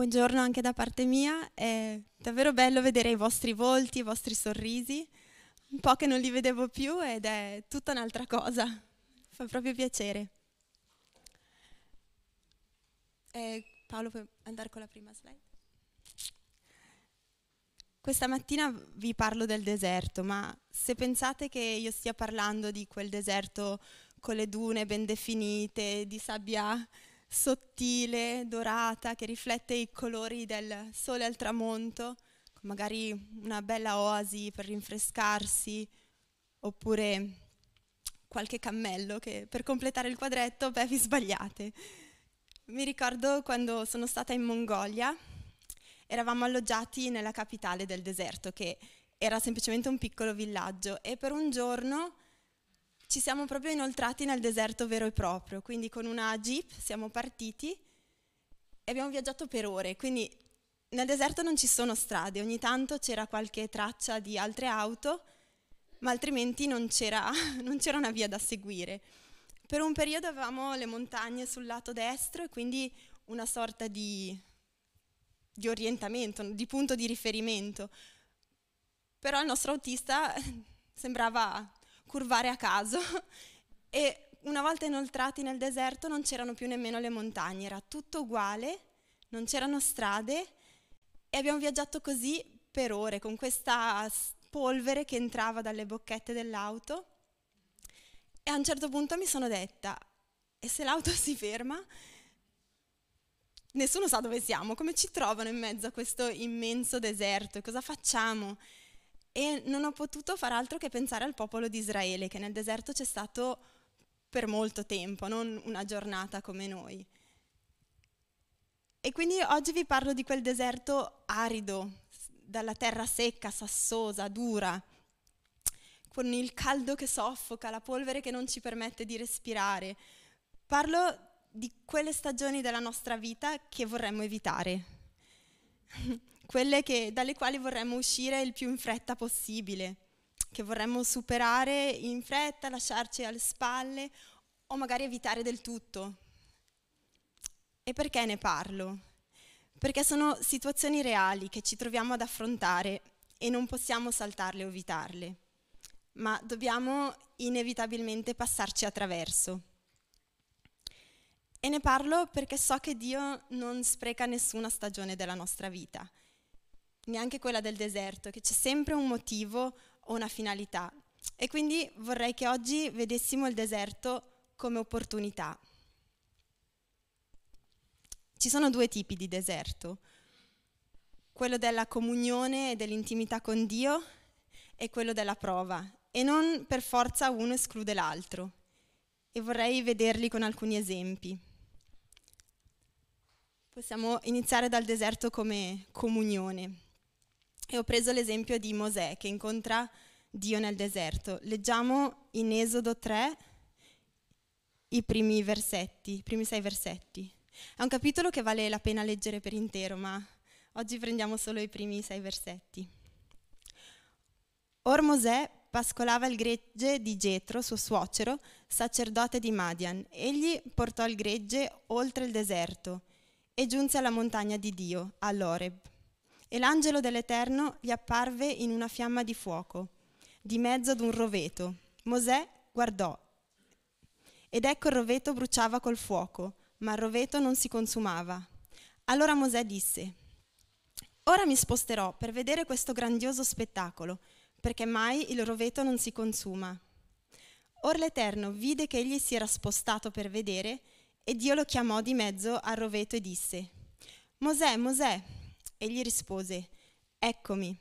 buongiorno anche da parte mia, è davvero bello vedere i vostri volti, i vostri sorrisi, un po' che non li vedevo più ed è tutta un'altra cosa, fa proprio piacere. Paolo, puoi andare con la prima slide? Questa mattina vi parlo del deserto, ma se pensate che io stia parlando di quel deserto con le dune ben definite, di sabbia sottile, dorata, che riflette i colori del sole al tramonto, con magari una bella oasi per rinfrescarsi, oppure qualche cammello che per completare il quadretto, beh, vi sbagliate. Mi ricordo quando sono stata in Mongolia, eravamo alloggiati nella capitale del deserto, che era semplicemente un piccolo villaggio, e per un giorno ci siamo proprio inoltrati nel deserto vero e proprio, quindi con una jeep siamo partiti e abbiamo viaggiato per ore, quindi nel deserto non ci sono strade, ogni tanto c'era qualche traccia di altre auto, ma altrimenti non c'era una via da seguire. Per un periodo avevamo le montagne sul lato destro e quindi una sorta di orientamento, di punto di riferimento, però il nostro autista sembrava curvare a caso e una volta inoltrati nel deserto non c'erano più nemmeno le montagne, era tutto uguale, non c'erano strade e abbiamo viaggiato così per ore con questa polvere che entrava dalle bocchette dell'auto e a un certo punto mi sono detta: e se l'auto si ferma? Nessuno sa dove siamo, come ci trovano in mezzo a questo immenso deserto e cosa facciamo? E non ho potuto far altro che pensare al popolo di Israele, che nel deserto c'è stato per molto tempo, non una giornata come noi. E quindi oggi vi parlo di quel deserto arido, dalla terra secca, sassosa, dura, con il caldo che soffoca, la polvere che non ci permette di respirare. Parlo di quelle stagioni della nostra vita che vorremmo evitare. Quelle dalle quali vorremmo uscire il più in fretta possibile, che vorremmo superare in fretta, lasciarci alle spalle o magari evitare del tutto. E perché ne parlo? Perché sono situazioni reali che ci troviamo ad affrontare e non possiamo saltarle o evitarle, ma dobbiamo inevitabilmente passarci attraverso. E ne parlo perché so che Dio non spreca nessuna stagione della nostra vita, neanche quella del deserto, che c'è sempre un motivo o una finalità. E quindi vorrei che oggi vedessimo il deserto come opportunità. Ci sono due tipi di deserto, quello della comunione e dell'intimità con Dio e quello della prova, e non per forza uno esclude l'altro. E vorrei vederli con alcuni esempi. Possiamo iniziare dal deserto come comunione. E ho preso l'esempio di Mosè che incontra Dio nel deserto. Leggiamo in Esodo 3 i primi sei versetti. È un capitolo che vale la pena leggere per intero, ma oggi prendiamo solo i primi 6 versetti. Or Mosè pascolava il gregge di Getro, suo suocero, sacerdote di Madian. Egli portò il gregge oltre il deserto e giunse alla montagna di Dio, all'Oreb. E l'angelo dell'Eterno gli apparve in una fiamma di fuoco, di mezzo ad un roveto. Mosè guardò, ed ecco il roveto bruciava col fuoco, ma il roveto non si consumava. Allora Mosè disse: «Ora mi sposterò per vedere questo grandioso spettacolo, perché mai il roveto non si consuma». Or l'Eterno vide che egli si era spostato per vedere, e Dio lo chiamò di mezzo al roveto e disse: «Mosè, Mosè!» Egli rispose: «Eccomi».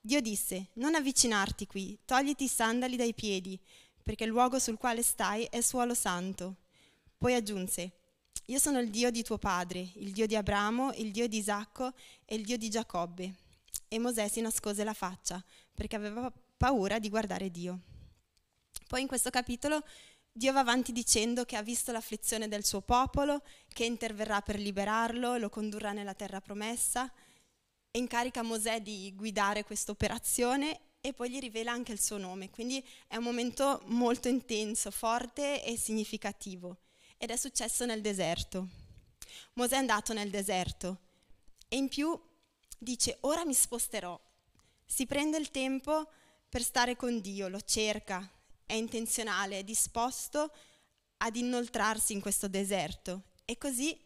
Dio disse: «Non avvicinarti qui, togliti i sandali dai piedi, perché il luogo sul quale stai è suolo santo». Poi aggiunse: «Io sono il Dio di tuo padre, il Dio di Abramo, il Dio di Isacco e il Dio di Giacobbe». E Mosè si nascose la faccia, perché aveva paura di guardare Dio. Poi in questo capitolo Dio va avanti dicendo che ha visto l'afflizione del suo popolo, che interverrà per liberarlo, lo condurrà nella terra promessa, e incarica Mosè di guidare questa operazione e poi gli rivela anche il suo nome. Quindi è un momento molto intenso, forte e significativo, ed è successo nel deserto. Mosè è andato nel deserto E in più dice: ora mi sposterò. Si prende il tempo per stare con Dio, lo cerca, è intenzionale, è disposto ad inoltrarsi in questo deserto. E così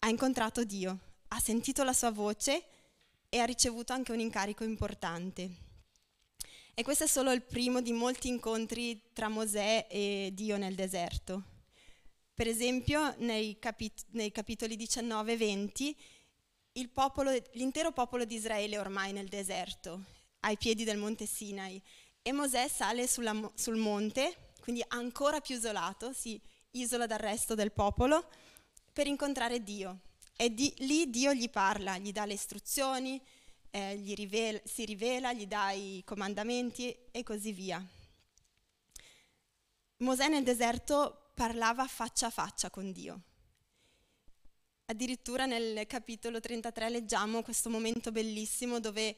ha incontrato Dio, ha sentito la sua voce e ha ricevuto anche un incarico importante. E questo è solo il primo di molti incontri tra Mosè e Dio nel deserto. Per esempio, nei capitoli 19 e 20, l'intero popolo di Israele è ormai nel deserto, ai piedi del monte Sinai, e Mosè sale sul monte, quindi ancora più isolato, si isola dal resto del popolo, per incontrare Dio. E lì Dio gli parla, gli dà le istruzioni, si rivela, gli dà i comandamenti e così via. Mosè nel deserto parlava faccia a faccia con Dio. Addirittura nel capitolo 33 leggiamo questo momento bellissimo dove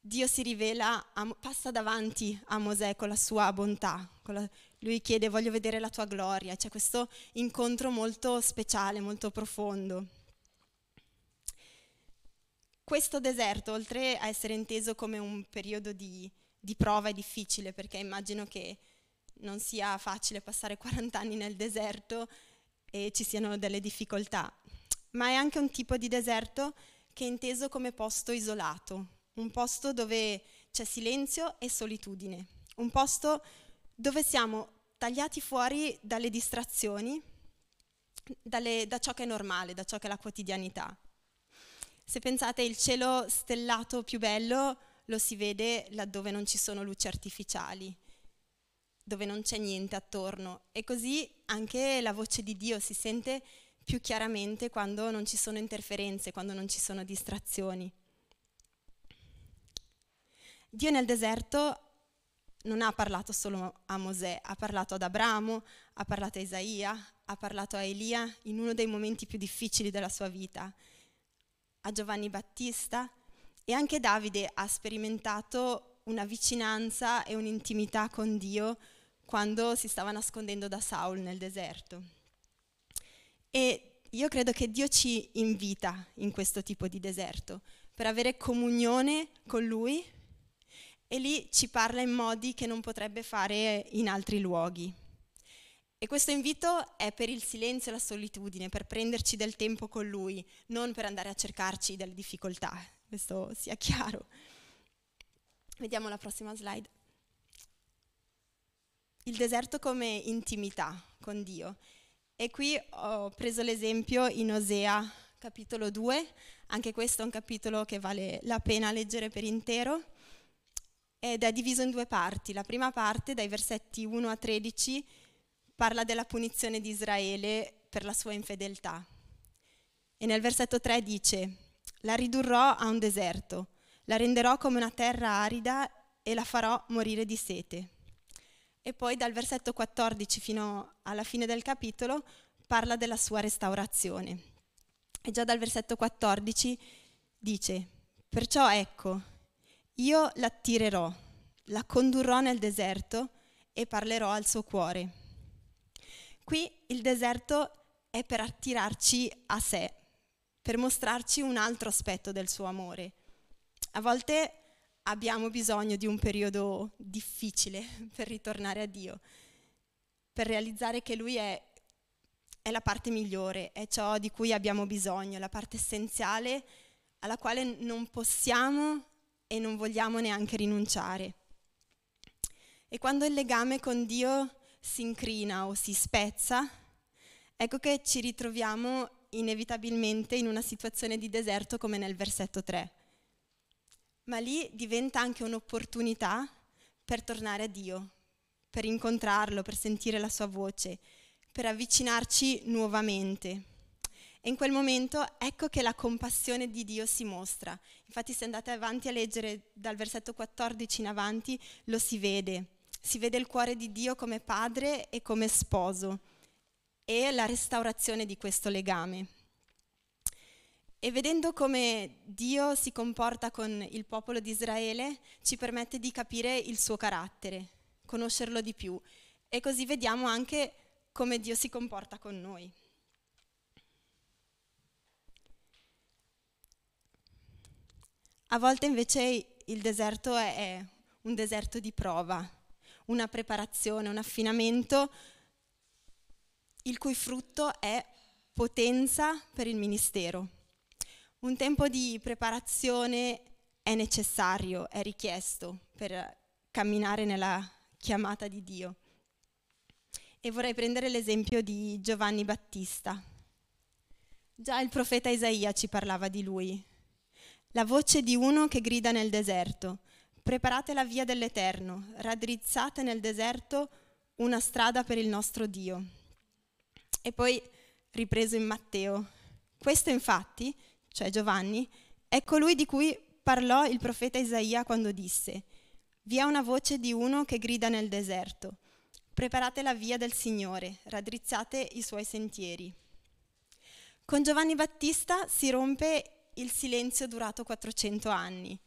Dio si rivela, passa davanti a Mosè con la sua bontà. Lui chiede: voglio vedere la tua gloria. C'è questo incontro molto speciale, molto profondo. Questo deserto, oltre a essere inteso come un periodo di prova, è difficile, perché immagino che non sia facile passare 40 anni nel deserto e ci siano delle difficoltà, ma è anche un tipo di deserto che è inteso come posto isolato, un posto dove c'è silenzio e solitudine, un posto dove siamo tagliati fuori dalle distrazioni, da ciò che è normale, da ciò che è la quotidianità. Se pensate, il cielo stellato più bello lo si vede laddove non ci sono luci artificiali, dove non c'è niente attorno, e così anche la voce di Dio si sente più chiaramente quando non ci sono interferenze, quando non ci sono distrazioni. Dio nel deserto non ha parlato solo a Mosè, ha parlato ad Abramo, ha parlato a Isaia, ha parlato a Elia in uno dei momenti più difficili della sua vita, a Giovanni Battista, e anche Davide ha sperimentato una vicinanza e un'intimità con Dio quando si stava nascondendo da Saul nel deserto. E io credo che Dio ci invita in questo tipo di deserto per avere comunione con Lui, e lì ci parla in modi che non potrebbe fare in altri luoghi. E questo invito è per il silenzio e la solitudine, per prenderci del tempo con Lui, non per andare a cercarci delle difficoltà, questo sia chiaro. Vediamo la prossima slide. Il deserto come intimità con Dio. E qui ho preso l'esempio in Osea capitolo 2, anche questo è un capitolo che vale la pena leggere per intero, ed è diviso in due parti. La prima parte, dai versetti 1 a 13, parla della punizione di Israele per la sua infedeltà. E nel versetto 3 dice: la ridurrò a un deserto, la renderò come una terra arida e la farò morire di sete. E poi dal versetto 14 fino alla fine del capitolo parla della sua restaurazione. E già dal versetto 14 dice: perciò ecco, io l'attirerò, la condurrò nel deserto e parlerò al suo cuore. Qui il deserto è per attirarci a sé, per mostrarci un altro aspetto del suo amore. A volte abbiamo bisogno di un periodo difficile per ritornare a Dio, per realizzare che Lui è la parte migliore, è ciò di cui abbiamo bisogno, la parte essenziale alla quale non possiamo e non vogliamo neanche rinunciare. E quando il legame con Dio si incrina o si spezza, ecco che ci ritroviamo inevitabilmente in una situazione di deserto come nel versetto 3. Ma lì diventa anche un'opportunità per tornare a Dio, per incontrarlo, per sentire la sua voce, per avvicinarci nuovamente. E in quel momento ecco che la compassione di Dio si mostra. Infatti, se andate avanti a leggere dal versetto 14 in avanti, lo si vede il cuore di Dio come padre e come sposo, e la restaurazione di questo legame. E vedendo come Dio si comporta con il popolo di Israele, ci permette di capire il suo carattere, conoscerlo di più, e così vediamo anche come Dio si comporta con noi. A volte invece il deserto è un deserto di prova, una preparazione, un affinamento, il cui frutto è potenza per il ministero. Un tempo di preparazione è necessario, è richiesto per camminare nella chiamata di Dio. E vorrei prendere l'esempio di Giovanni Battista. Già il profeta Isaia ci parlava di lui. La voce di uno che grida nel deserto: preparate la via dell'Eterno, raddrizzate nel deserto una strada per il nostro Dio. E poi ripreso in Matteo: questo infatti, cioè Giovanni, è colui di cui parlò il profeta Isaia quando disse: vi è una voce di uno che grida nel deserto, preparate la via del Signore, raddrizzate i suoi sentieri. Con Giovanni Battista si rompe il silenzio durato 400 anni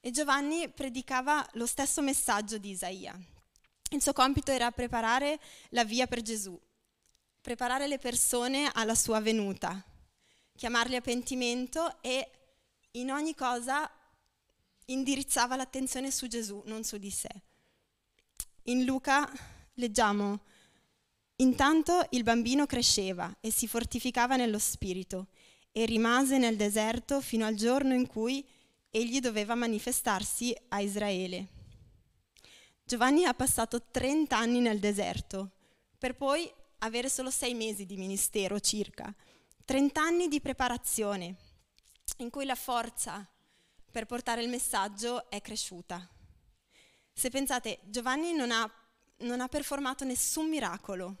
e Giovanni predicava lo stesso messaggio di Isaia. Il suo compito era preparare la via per Gesù, preparare le persone alla sua venuta, chiamarli a pentimento, e in ogni cosa indirizzava l'attenzione su Gesù, non su di sé. In Luca leggiamo: intanto il bambino cresceva e si fortificava nello spirito e rimase nel deserto fino al giorno in cui egli doveva manifestarsi a Israele. Giovanni ha passato 30 anni nel deserto, per poi avere solo 6 mesi di ministero circa. 30 anni di preparazione, in cui la forza per portare il messaggio è cresciuta. Se pensate, Giovanni non ha performato nessun miracolo.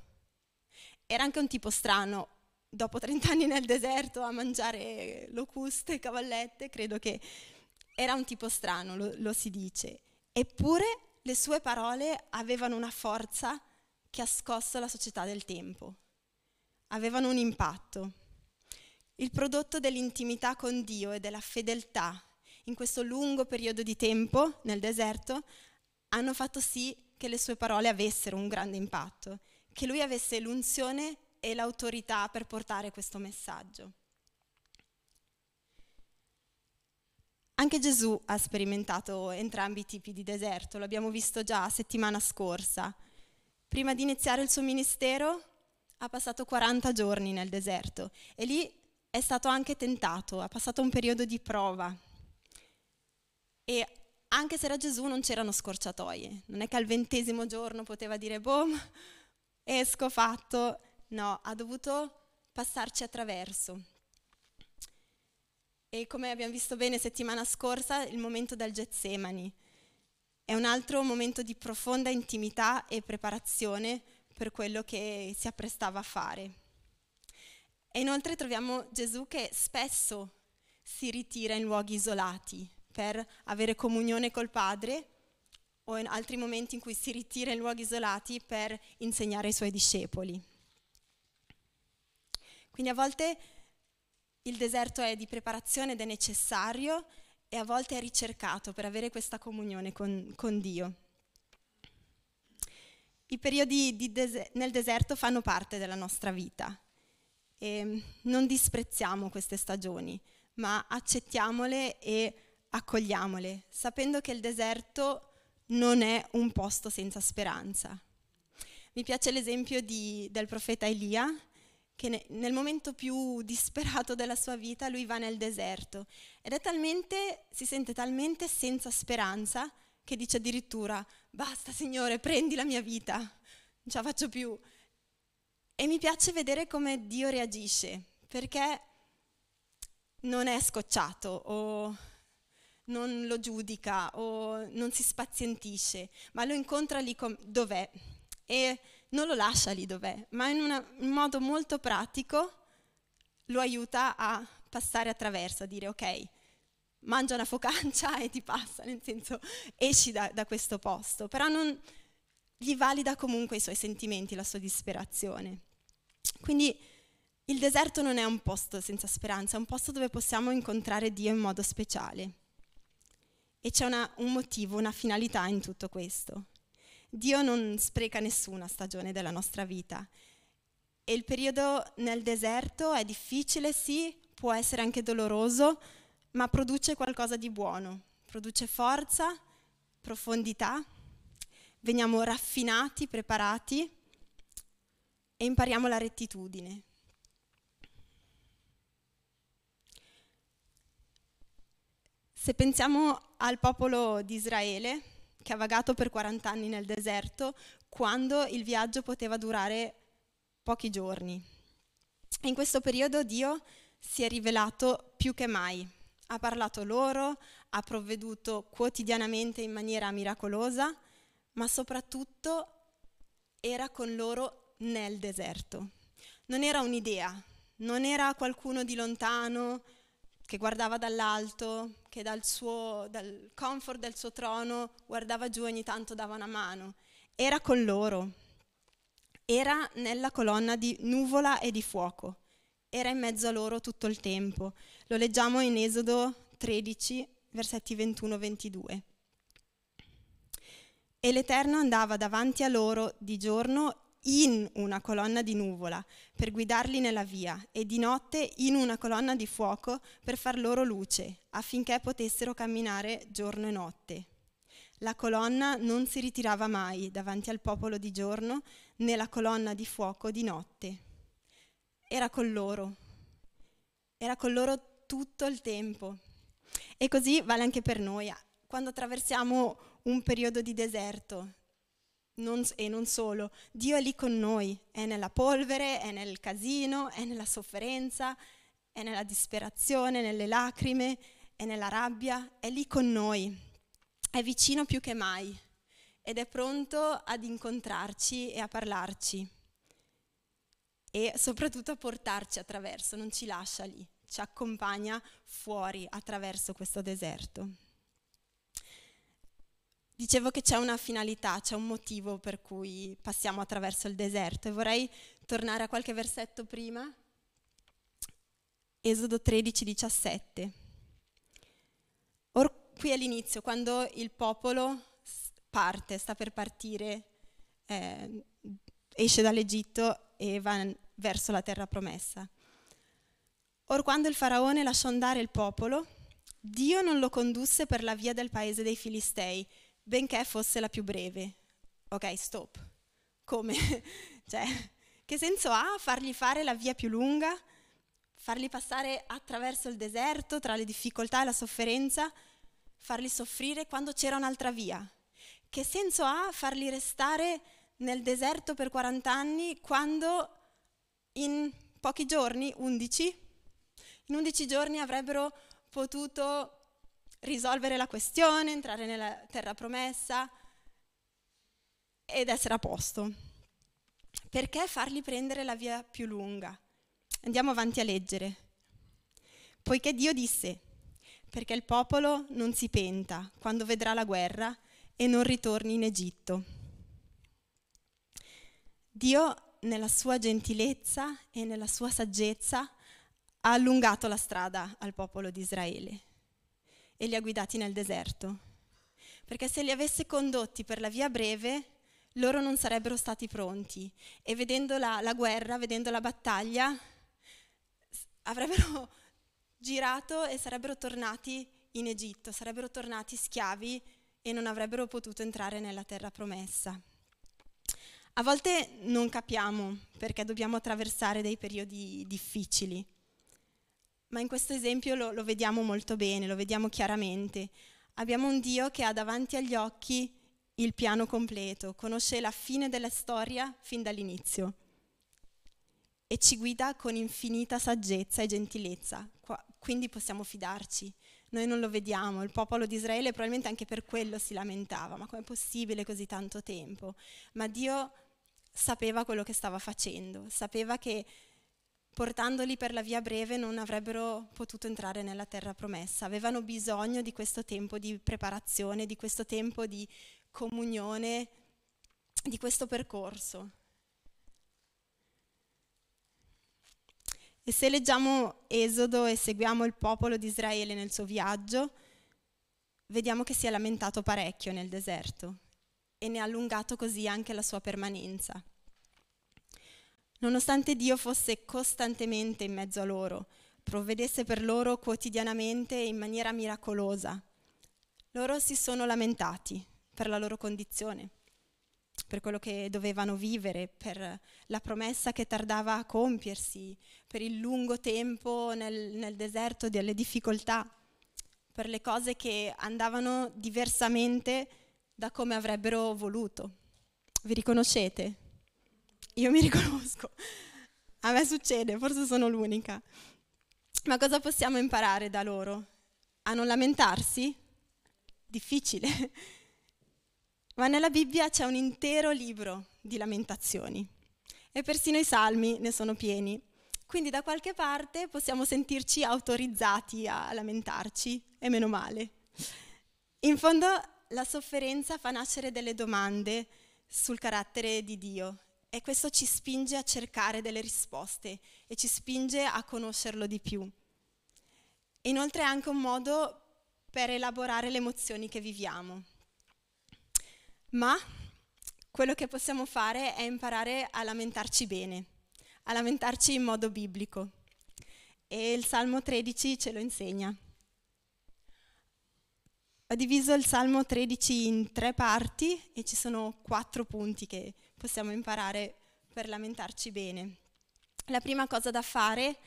Era anche un tipo strano, dopo 30 anni nel deserto a mangiare locuste, cavallette, credo che era un tipo strano, lo si dice. Eppure le sue parole avevano una forza che ha scosso la società del tempo, avevano un impatto. Il prodotto dell'intimità con Dio e della fedeltà in questo lungo periodo di tempo nel deserto hanno fatto sì che le sue parole avessero un grande impatto, che lui avesse l'unzione e l'autorità per portare questo messaggio. Anche Gesù ha sperimentato entrambi i tipi di deserto, l'abbiamo visto già settimana scorsa. Prima di iniziare il suo ministero ha passato 40 giorni nel deserto e lì è stato anche tentato, ha passato un periodo di prova. E anche se era Gesù non c'erano scorciatoie, non è che al 20° giorno poteva dire boom, esco fatto, no, ha dovuto passarci attraverso. E come abbiamo visto bene settimana scorsa, il momento del Getsemani è un altro momento di profonda intimità e preparazione per quello che si apprestava a fare. E inoltre troviamo Gesù che spesso si ritira in luoghi isolati per avere comunione col Padre, o in altri momenti in cui si ritira in luoghi isolati per insegnare ai suoi discepoli. Quindi a volte il deserto è di preparazione ed è necessario, e a volte è ricercato per avere questa comunione con Dio. I periodi nel deserto fanno parte della nostra vita e non disprezziamo queste stagioni, ma accettiamole e accogliamole, sapendo che il deserto non è un posto senza speranza. Mi piace l'esempio del profeta Elia, che nel momento più disperato della sua vita lui va nel deserto ed è si sente talmente senza speranza che dice addirittura: basta Signore, prendi la mia vita, non ce la faccio più. E mi piace vedere come Dio reagisce, perché non è scocciato o non lo giudica o non si spazientisce, ma lo incontra lì dov'è e non lo lascia lì dov'è, ma in un modo molto pratico lo aiuta a passare attraverso, a dire: ok, mangia una focaccia e ti passa, nel senso esci da questo posto, però non gli valida comunque i suoi sentimenti, la sua disperazione. Quindi il deserto non è un posto senza speranza, è un posto dove possiamo incontrare Dio in modo speciale. E c'è un motivo, una finalità in tutto questo. Dio non spreca nessuna stagione della nostra vita e il periodo nel deserto è difficile, sì, può essere anche doloroso, ma produce qualcosa di buono, produce forza, profondità, veniamo raffinati, preparati e impariamo la rettitudine. Se pensiamo al popolo di Israele, che ha vagato per 40 anni nel deserto, quando il viaggio poteva durare pochi giorni. E in questo periodo Dio si è rivelato più che mai. Ha parlato loro, ha provveduto quotidianamente in maniera miracolosa, ma soprattutto era con loro nel deserto. Non era un'idea, non era qualcuno di lontano che guardava dall'alto, che dal comfort del suo trono guardava giù e ogni tanto dava una mano. Era con loro, era nella colonna di nuvola e di fuoco, era in mezzo a loro tutto il tempo. Lo leggiamo in Esodo 13, versetti 21-22. E l'Eterno andava davanti a loro di giorno in una colonna di nuvola per guidarli nella via e di notte in una colonna di fuoco per far loro luce affinché potessero camminare giorno e notte. La colonna non si ritirava mai davanti al popolo di giorno né la colonna di fuoco di notte. Era con loro tutto il tempo. E così vale anche per noi. Quando attraversiamo un periodo di deserto, non solo, Dio è lì con noi, è nella polvere, è nel casino, è nella sofferenza, è nella disperazione, nelle lacrime, è nella rabbia, è lì con noi, è vicino più che mai ed è pronto ad incontrarci e a parlarci e soprattutto a portarci attraverso, non ci lascia lì, ci accompagna fuori attraverso questo deserto. Dicevo che c'è una finalità, c'è un motivo per cui passiamo attraverso il deserto e vorrei tornare a qualche versetto prima. Esodo 13, 17. Qui è l'inizio, quando il popolo parte, sta per partire, esce dall'Egitto e va verso la terra promessa. Or quando il faraone lasciò andare il popolo, Dio non lo condusse per la via del paese dei Filistei, benché fosse la più breve. Ok, stop. Come? Cioè, che senso ha fargli fare la via più lunga? Farli passare attraverso il deserto, tra le difficoltà e la sofferenza? Farli soffrire quando c'era un'altra via? Che senso ha farli restare nel deserto per 40 anni quando in pochi giorni, 11? In 11 giorni avrebbero potuto risolvere la questione, entrare nella terra promessa ed essere a posto. Perché fargli prendere la via più lunga? Andiamo avanti a leggere. Poiché Dio disse: perché il popolo non si penta quando vedrà la guerra e non ritorni in Egitto. Dio, nella sua gentilezza e nella sua saggezza, ha allungato la strada al popolo di Israele e li ha guidati nel deserto, perché se li avesse condotti per la via breve loro non sarebbero stati pronti e vedendo la guerra, vedendo la battaglia, avrebbero girato e sarebbero tornati in Egitto, sarebbero tornati schiavi e non avrebbero potuto entrare nella terra promessa. A volte non capiamo perché dobbiamo attraversare dei periodi difficili, ma in questo esempio lo vediamo molto bene, lo vediamo chiaramente. Abbiamo un Dio che ha davanti agli occhi il piano completo, conosce la fine della storia fin dall'inizio e ci guida con infinita saggezza e gentilezza, quindi possiamo fidarci. Noi non lo vediamo, il popolo di Israele probabilmente anche per quello si lamentava, ma com'è possibile così tanto tempo? Ma Dio sapeva quello che stava facendo, sapeva che portandoli per la via breve non avrebbero potuto entrare nella terra promessa. Avevano bisogno di questo tempo di preparazione, di questo tempo di comunione, di questo percorso. E se leggiamo Esodo e seguiamo il popolo di Israele nel suo viaggio, vediamo che si è lamentato parecchio nel deserto e ne ha allungato così anche la sua permanenza. Nonostante Dio fosse costantemente in mezzo a loro, provvedesse per loro quotidianamente in maniera miracolosa. Loro si sono lamentati per la loro condizione, per quello che dovevano vivere, per la promessa che tardava a compiersi, per il lungo tempo nel deserto delle difficoltà, per le cose che andavano diversamente da come avrebbero voluto. Vi riconoscete? Io mi riconosco. A me succede, forse sono l'unica. Ma cosa possiamo imparare da loro? A non lamentarsi? Difficile. Ma nella Bibbia c'è un intero libro di lamentazioni e persino i salmi ne sono pieni. Quindi da qualche parte possiamo sentirci autorizzati a lamentarci, e meno male. In fondo la sofferenza fa nascere delle domande sul carattere di Dio e questo ci spinge a cercare delle risposte e ci spinge a conoscerlo di più. Inoltre è anche un modo per elaborare le emozioni che viviamo. Ma quello che possiamo fare è imparare a lamentarci bene, a lamentarci in modo biblico. E il Salmo 13 ce lo insegna. Ho diviso il Salmo 13 in 3 parti e ci sono 4 punti che possiamo imparare per lamentarci bene. La prima cosa da fare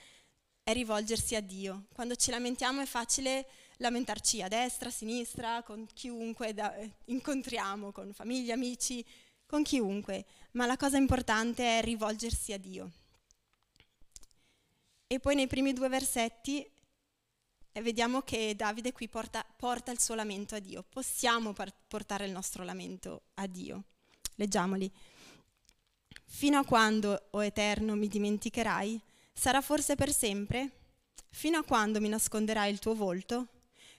è rivolgersi a Dio. Quando ci lamentiamo è facile lamentarci a destra, a sinistra, con chiunque incontriamo, con famiglia, amici, con chiunque, ma la cosa importante è rivolgersi a Dio. E poi nei primi 2 versetti vediamo che Davide qui porta il suo lamento a Dio. Possiamo portare il nostro lamento a Dio. Leggiamoli. Fino a quando, o Eterno, mi dimenticherai? Sarà forse per sempre? Fino a quando mi nasconderai il tuo volto?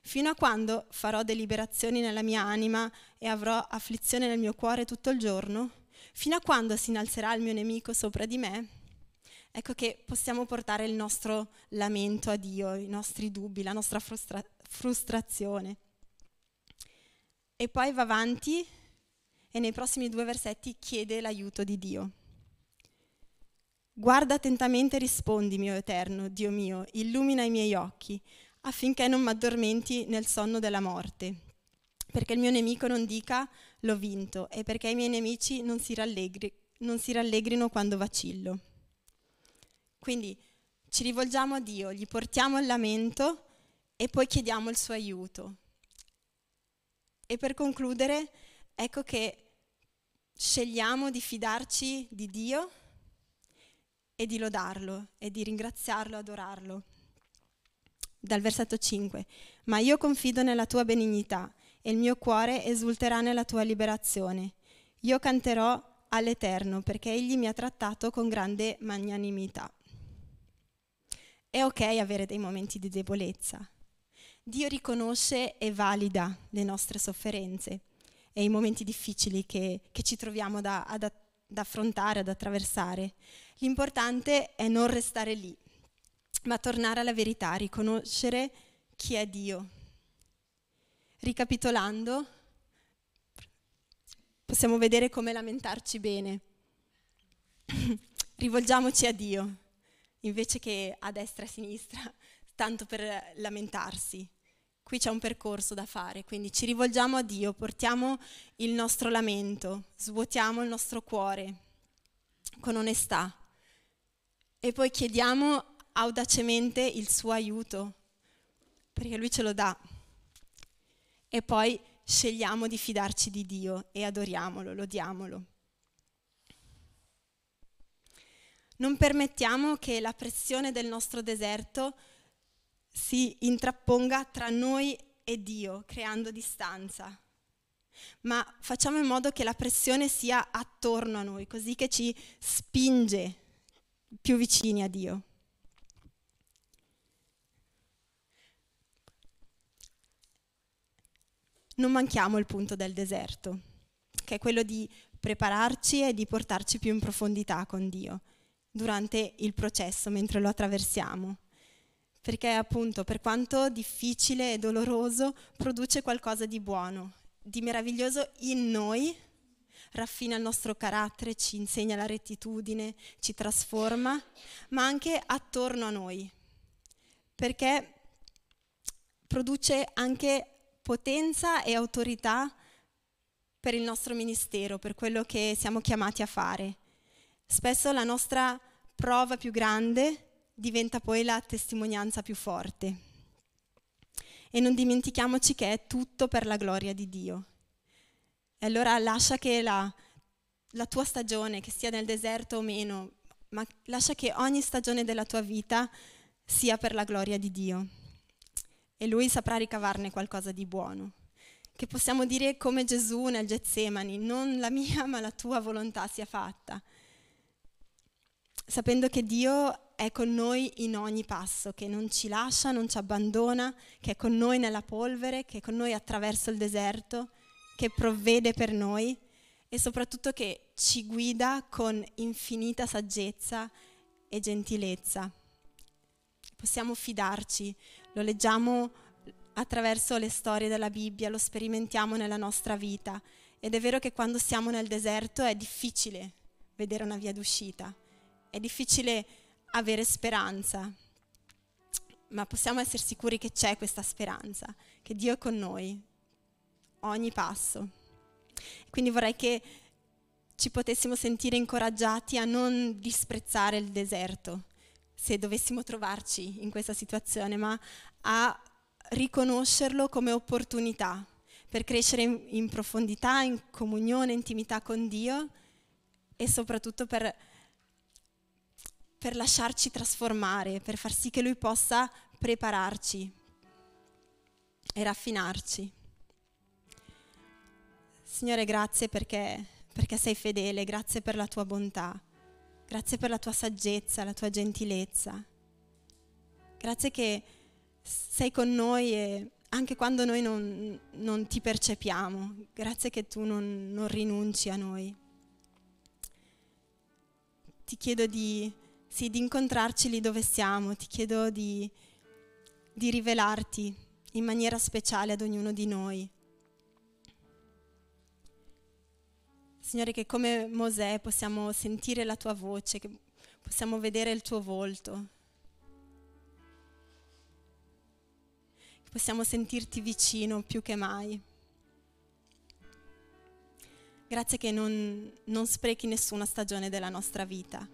Fino a quando farò deliberazioni nella mia anima e avrò afflizione nel mio cuore tutto il giorno? Fino a quando si innalzerà il mio nemico sopra di me? Ecco che possiamo portare il nostro lamento a Dio, i nostri dubbi, la nostra frustrazione. E poi va avanti e nei prossimi 2 versetti chiede l'aiuto di Dio. Guarda attentamente e rispondimi, o Eterno, Dio mio, illumina i miei occhi, affinché non m'addormenti nel sonno della morte, perché il mio nemico non dica l'ho vinto e perché i miei nemici non si rallegrino quando vacillo. Quindi ci rivolgiamo a Dio, gli portiamo il lamento e poi chiediamo il suo aiuto. E per concludere, ecco che scegliamo di fidarci di Dio e di lodarlo e di ringraziarlo, adorarlo. Dal versetto 5, ma io confido nella tua benignità e il mio cuore esulterà nella tua liberazione. Io canterò all'Eterno perché egli mi ha trattato con grande magnanimità. È ok avere dei momenti di debolezza. Dio riconosce e valida le nostre sofferenze e i momenti difficili che ci troviamo da affrontare, ad attraversare. L'importante è non restare lì, ma tornare alla verità, riconoscere chi è Dio. Ricapitolando, possiamo vedere come lamentarci bene. Rivolgiamoci a Dio, invece che a destra e a sinistra, tanto per lamentarsi. Qui c'è un percorso da fare, quindi ci rivolgiamo a Dio, portiamo il nostro lamento, svuotiamo il nostro cuore con onestà e poi chiediamo audacemente il suo aiuto, perché lui ce lo dà. E poi scegliamo di fidarci di Dio e adoriamolo, lodiamolo. Non permettiamo che la pressione del nostro deserto si intrapponga tra noi e Dio, creando distanza, ma facciamo in modo che la pressione sia attorno a noi, così che ci spinge più vicini a Dio. Non manchiamo il punto del deserto, che è quello di prepararci e di portarci più in profondità con Dio durante il processo, mentre lo attraversiamo, perché appunto, per quanto difficile e doloroso, produce qualcosa di buono, di meraviglioso in noi, raffina il nostro carattere, ci insegna la rettitudine, ci trasforma, ma anche attorno a noi. perché produce anche potenza e autorità per il nostro ministero, per quello che siamo chiamati a fare. Spesso la nostra prova più grande diventa poi la testimonianza più forte. E non dimentichiamoci che è tutto per la gloria di Dio. E allora lascia che la tua stagione, che sia nel deserto o meno, ma lascia che ogni stagione della tua vita sia per la gloria di Dio. E Lui saprà ricavarne qualcosa di buono. Che possiamo dire come Gesù nel Getsemani, non la mia ma la tua volontà sia fatta. Sapendo che Dio è con noi in ogni passo, che non ci lascia, non ci abbandona, che è con noi nella polvere, che è con noi attraverso il deserto, che provvede per noi e soprattutto che ci guida con infinita saggezza e gentilezza. Possiamo fidarci, lo leggiamo attraverso le storie della Bibbia, lo sperimentiamo nella nostra vita ed è vero che quando siamo nel deserto è difficile vedere una via d'uscita, è difficile avere speranza, ma possiamo essere sicuri che c'è questa speranza, che Dio è con noi, ogni passo. Quindi vorrei che ci potessimo sentire incoraggiati a non disprezzare il deserto, se dovessimo trovarci in questa situazione, ma a riconoscerlo come opportunità per crescere in profondità, in comunione, intimità con Dio e soprattutto per lasciarci trasformare, per far sì che Lui possa prepararci e raffinarci. Signore, grazie perché sei fedele, grazie per la tua bontà, grazie per la tua saggezza, la tua gentilezza. Grazie che sei con noi e anche quando noi non ti percepiamo, grazie che tu non rinunci a noi. Ti chiedo di incontrarci lì dove siamo, ti chiedo di rivelarti in maniera speciale ad ognuno di noi. Signore, che come Mosè possiamo sentire la tua voce, che possiamo vedere il tuo volto, che possiamo sentirti vicino più che mai. Grazie che non sprechi nessuna stagione della nostra vita,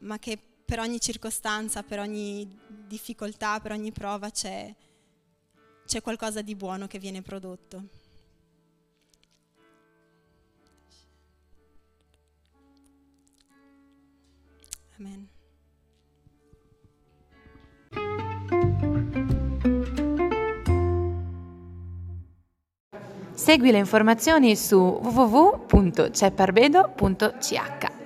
ma che per ogni circostanza, per ogni difficoltà, per ogni prova c'è qualcosa di buono che viene prodotto. Amen. Segui le informazioni su www.cepparbedo.ch.